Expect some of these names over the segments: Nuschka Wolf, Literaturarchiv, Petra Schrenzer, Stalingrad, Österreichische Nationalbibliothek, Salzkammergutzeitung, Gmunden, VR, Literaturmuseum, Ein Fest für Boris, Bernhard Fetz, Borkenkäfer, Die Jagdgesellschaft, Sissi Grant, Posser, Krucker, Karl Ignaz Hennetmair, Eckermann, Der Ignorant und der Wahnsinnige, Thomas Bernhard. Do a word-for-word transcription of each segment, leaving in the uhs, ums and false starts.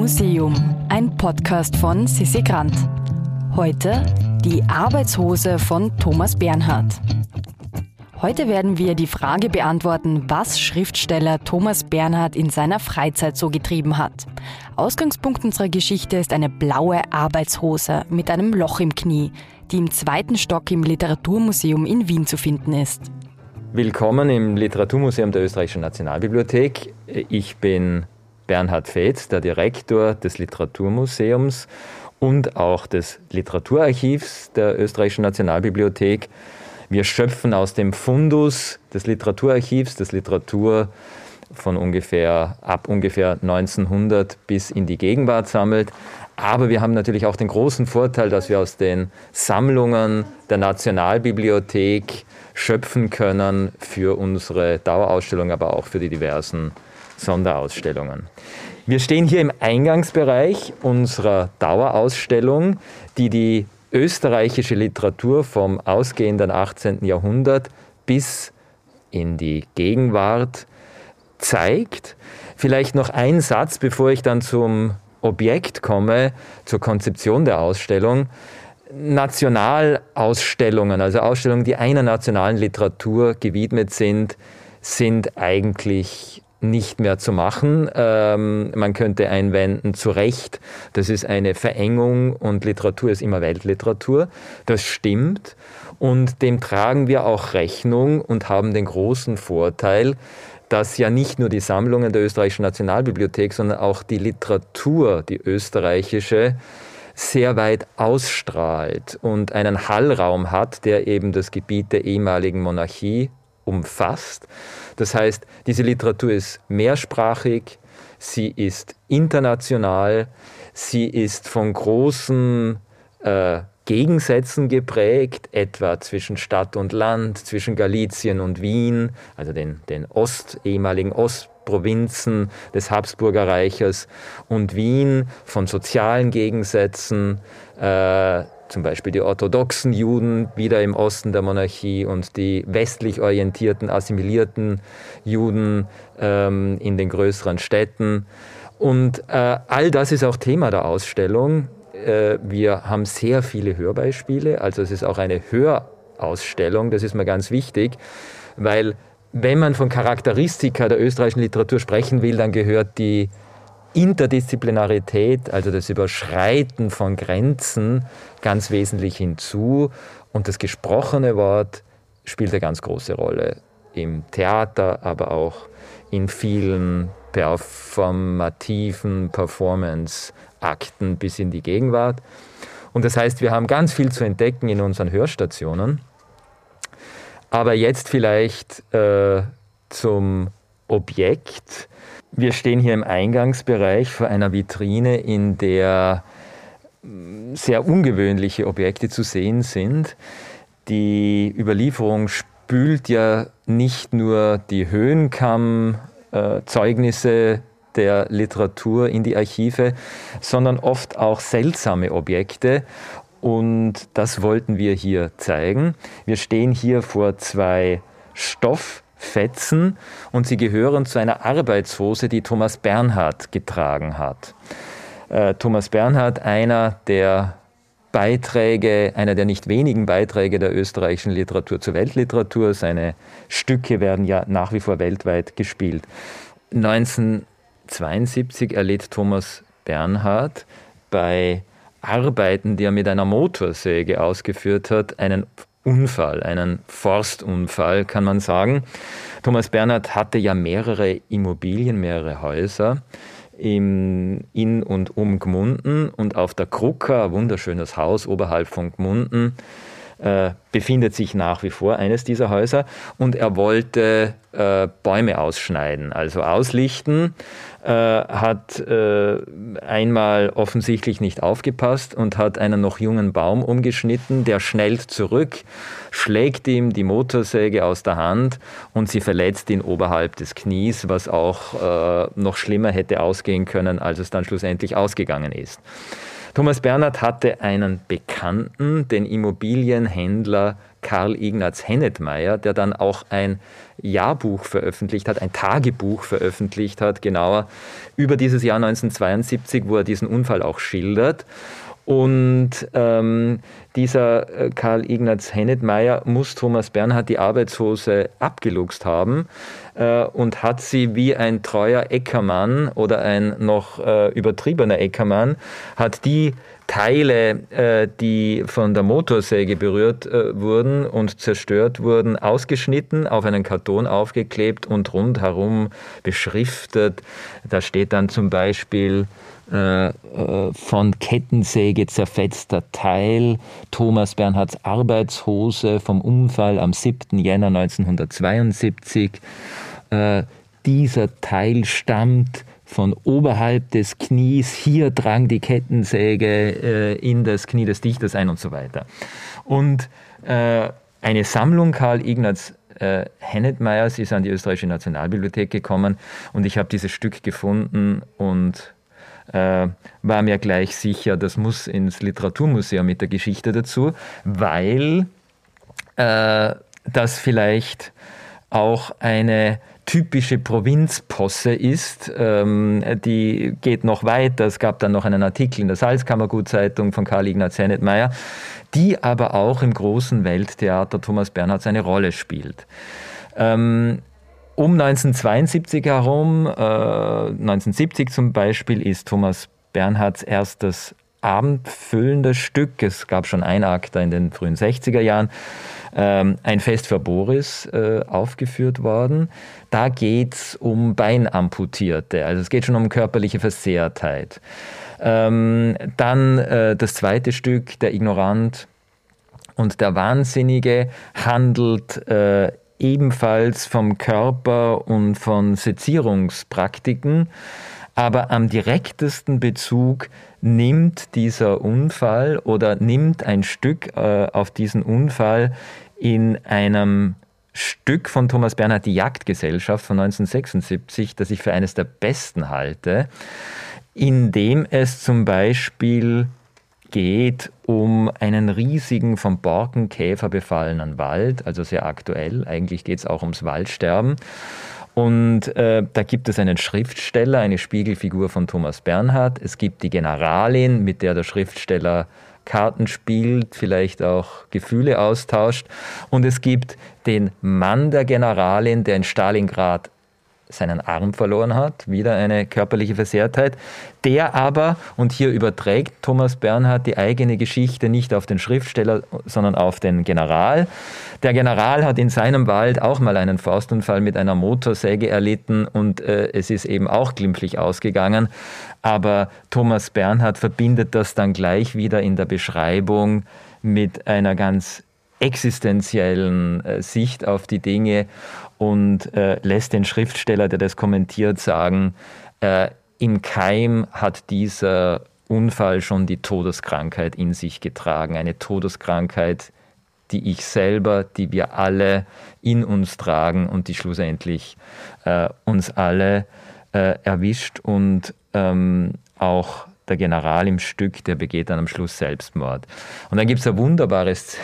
Literaturmuseum, ein Podcast von Sissi Grant. Heute die Arbeitshose von Thomas Bernhard. Heute werden wir die Frage beantworten, was Schriftsteller Thomas Bernhard in seiner Freizeit so getrieben hat. Ausgangspunkt unserer Geschichte ist eine blaue Arbeitshose mit einem Loch im Knie, die im zweiten Stock im Literaturmuseum in Wien zu finden ist. Willkommen im Literaturmuseum der Österreichischen Nationalbibliothek. Ich bin Bernhard Fetz, der Direktor des Literaturmuseums und auch des Literaturarchivs der Österreichischen Nationalbibliothek. Wir schöpfen aus dem Fundus des Literaturarchivs, des Literatur von ungefähr ab ungefähr neunzehnhundert bis in die Gegenwart sammelt. Aber wir haben natürlich auch den großen Vorteil, dass wir aus den Sammlungen der Nationalbibliothek schöpfen können für unsere Dauerausstellung, aber auch für die diversen Sonderausstellungen. Wir stehen hier im Eingangsbereich unserer Dauerausstellung, die die österreichische Literatur vom ausgehenden achtzehnten Jahrhundert bis in die Gegenwart zeigt. Vielleicht noch ein Satz, bevor ich dann zum Objekt komme, zur Konzeption der Ausstellung. Nationalausstellungen, also Ausstellungen, die einer nationalen Literatur gewidmet sind, sind eigentlich nicht mehr zu machen. Ähm, man könnte einwenden, zu Recht, das ist eine Verengung und Literatur ist immer Weltliteratur. Das stimmt und dem tragen wir auch Rechnung und haben den großen Vorteil, dass ja nicht nur die Sammlungen der Österreichischen Nationalbibliothek, sondern auch die Literatur, die österreichische, sehr weit ausstrahlt und einen Hallraum hat, der eben das Gebiet der ehemaligen Monarchie umfasst. Das heißt, diese Literatur ist mehrsprachig, sie ist international, sie ist von großen äh, Gegensätzen geprägt, etwa zwischen Stadt und Land, zwischen Galizien und Wien, also den, den Ost, ehemaligen Ostprovinzen des Habsburgerreiches und Wien, von sozialen Gegensätzen, äh, zum Beispiel die orthodoxen Juden wieder im Osten der Monarchie und die westlich orientierten, assimilierten Juden ähm, in den größeren Städten. Und äh, all das ist auch Thema der Ausstellung. Äh, wir haben sehr viele Hörbeispiele, also es ist auch eine Hörausstellung, das ist mir ganz wichtig, weil wenn man von Charakteristika der österreichischen Literatur sprechen will, dann gehört die Interdisziplinarität, also das Überschreiten von Grenzen, ganz wesentlich hinzu. Und das gesprochene Wort spielt eine ganz große Rolle im Theater, aber auch in vielen performativen Performance-Akten bis in die Gegenwart. Und das heißt, wir haben ganz viel zu entdecken in unseren Hörstationen. Aber jetzt vielleicht äh, zum Objekt. Wir stehen hier im Eingangsbereich vor einer Vitrine, in der sehr ungewöhnliche Objekte zu sehen sind. Die Überlieferung spült ja nicht nur die Höhenkammzeugnisse der Literatur in die Archive, sondern oft auch seltsame Objekte. Und das wollten wir hier zeigen. Wir stehen hier vor zwei Stofffetzen und sie gehören zu einer Arbeitshose, die Thomas Bernhard getragen hat. Äh, Thomas Bernhard, einer der Beiträge, einer der nicht wenigen Beiträge der österreichischen Literatur zur Weltliteratur. Seine Stücke werden ja nach wie vor weltweit gespielt. neunzehnhundertzweiundsiebzig erlitt Thomas Bernhard bei Arbeiten, die er mit einer Motorsäge ausgeführt hat, einen Unfall, einen Forstunfall, kann man sagen. Thomas Bernhard hatte ja mehrere Immobilien, mehrere Häuser im, in und um Gmunden und auf der Krucker, wunderschönes Haus oberhalb von Gmunden, äh, befindet sich nach wie vor eines dieser Häuser und er wollte äh, Bäume ausschneiden, also auslichten, äh, hat äh, einmal offensichtlich nicht aufgepasst und hat einen noch jungen Baum umgeschnitten, der schnellt zurück, schlägt ihm die Motorsäge aus der Hand und sie verletzt ihn oberhalb des Knies, was auch äh, noch schlimmer hätte ausgehen können, als es dann schlussendlich ausgegangen ist. Thomas Bernhard hatte einen Bekannten, den Immobilienhändler Karl Ignaz Hennetmair, der dann auch ein Jahrbuch veröffentlicht hat, ein Tagebuch veröffentlicht hat, genauer, über dieses Jahr neunzehnhundertzweiundsiebzig, wo er diesen Unfall auch schildert. Und ähm, dieser äh, Karl Ignaz Hennetmair muss Thomas Bernhard die Arbeitshose abgeluchst haben äh, und hat sie wie ein treuer Eckermann oder ein noch äh, übertriebener Eckermann, hat die Teile, äh, die von der Motorsäge berührt äh, wurden und zerstört wurden, ausgeschnitten, auf einen Karton aufgeklebt und rundherum beschriftet. Da steht dann zum Beispiel: von Kettensäge zerfetzter Teil, Thomas Bernhards Arbeitshose vom Unfall am siebten Jänner neunzehnhundertzweiundsiebzig. Äh, dieser Teil stammt von oberhalb des Knies, hier drang die Kettensäge äh, in das Knie des Dichters ein und so weiter. Und äh, eine Sammlung Karl Ignaz Äh, Hennetmaiers ist an die Österreichische Nationalbibliothek gekommen und ich habe dieses Stück gefunden und war mir gleich sicher, das muss ins Literaturmuseum mit der Geschichte dazu, weil äh, das vielleicht auch eine typische Provinzposse ist, ähm, die geht noch weiter. Es gab dann noch einen Artikel in der Salzkammergutzeitung von Karl Ignaz Hennetmair, die aber auch im großen Welttheater Thomas Bernhards eine Rolle spielt. Ähm, Um neunzehnhundertzweiundsiebzig herum, äh, neunzehnhundertsiebzig zum Beispiel, ist Thomas Bernhards erstes abendfüllendes Stück, es gab schon ein Akter in den frühen sechziger Jahren, ähm, Ein Fest für Boris, äh, aufgeführt worden. Da geht es um Beinamputierte, also es geht schon um körperliche Versehrtheit. Ähm, dann äh, das zweite Stück, Der Ignorant und der Wahnsinnige, handelt äh, ebenfalls vom Körper und von Sezierungspraktiken, aber am direktesten Bezug nimmt dieser Unfall oder nimmt ein Stück äh, auf diesen Unfall in einem Stück von Thomas Bernhard, Die Jagdgesellschaft von neunzehnhundertsechsundsiebzig, das ich für eines der besten halte, in dem es zum Beispiel geht um einen riesigen, vom Borkenkäfer befallenen Wald, also sehr aktuell. Eigentlich geht es auch ums Waldsterben. Und äh, da gibt es einen Schriftsteller, eine Spiegelfigur von Thomas Bernhard. Es gibt die Generalin, mit der der Schriftsteller Karten spielt, vielleicht auch Gefühle austauscht. Und es gibt den Mann der Generalin, der in Stalingrad seinen Arm verloren hat, wieder eine körperliche Versehrtheit, der aber, und hier überträgt Thomas Bernhard die eigene Geschichte nicht auf den Schriftsteller, sondern auf den General. Der General hat in seinem Wald auch mal einen Faustunfall mit einer Motorsäge erlitten und äh, es ist eben auch glimpflich ausgegangen, aber Thomas Bernhard verbindet das dann gleich wieder in der Beschreibung mit einer ganz existenziellen äh, Sicht auf die Dinge und äh, lässt den Schriftsteller, der das kommentiert, sagen, äh, im Keim hat dieser Unfall schon die Todeskrankheit in sich getragen. Eine Todeskrankheit, die ich selber, die wir alle in uns tragen und die schlussendlich äh, uns alle äh, erwischt und ähm, auch der General im Stück, der begeht dann am Schluss Selbstmord. Und dann gibt es ein wunderbares,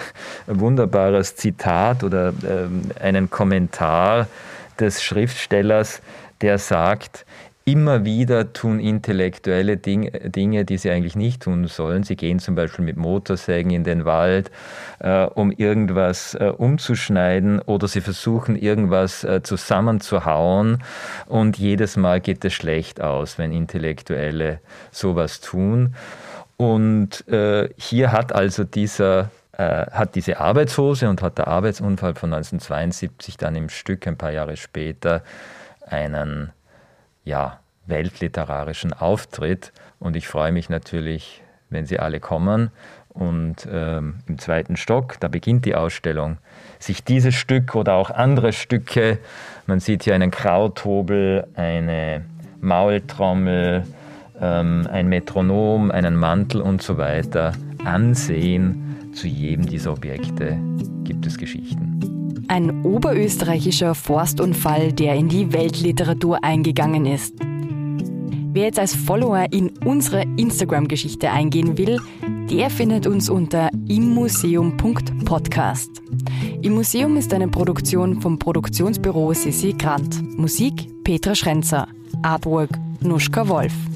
ein wunderbares Zitat oder ähm, einen Kommentar des Schriftstellers, der sagt, immer wieder tun Intellektuelle Ding, Dinge, die sie eigentlich nicht tun sollen. Sie gehen zum Beispiel mit Motorsägen in den Wald, äh, um irgendwas äh, umzuschneiden, oder sie versuchen, irgendwas äh, zusammenzuhauen. Und jedes Mal geht es schlecht aus, wenn Intellektuelle sowas tun. Und äh, hier hat also dieser äh, hat diese Arbeitshose und hat der Arbeitsunfall von neunzehnhundertzweiundsiebzig dann im Stück ein paar Jahre später einen ja, weltliterarischen Auftritt, und ich freue mich natürlich, wenn Sie alle kommen und ähm, im zweiten Stock, da beginnt die Ausstellung, sich dieses Stück oder auch andere Stücke, man sieht hier einen Krauthobel, eine Maultrommel, ähm, ein Metronom, einen Mantel und so weiter ansehen. Zu jedem dieser Objekte gibt es Geschichten. Ein oberösterreichischer Forstunfall, der in die Weltliteratur eingegangen ist. Wer jetzt als Follower in unsere Instagram-Geschichte eingehen will, Der findet uns unter immuseum punkt podcast. Im Museum ist eine Produktion vom Produktionsbüro Sissi Grant. Musik Petra Schrenzer. Artwork Nuschka Wolf.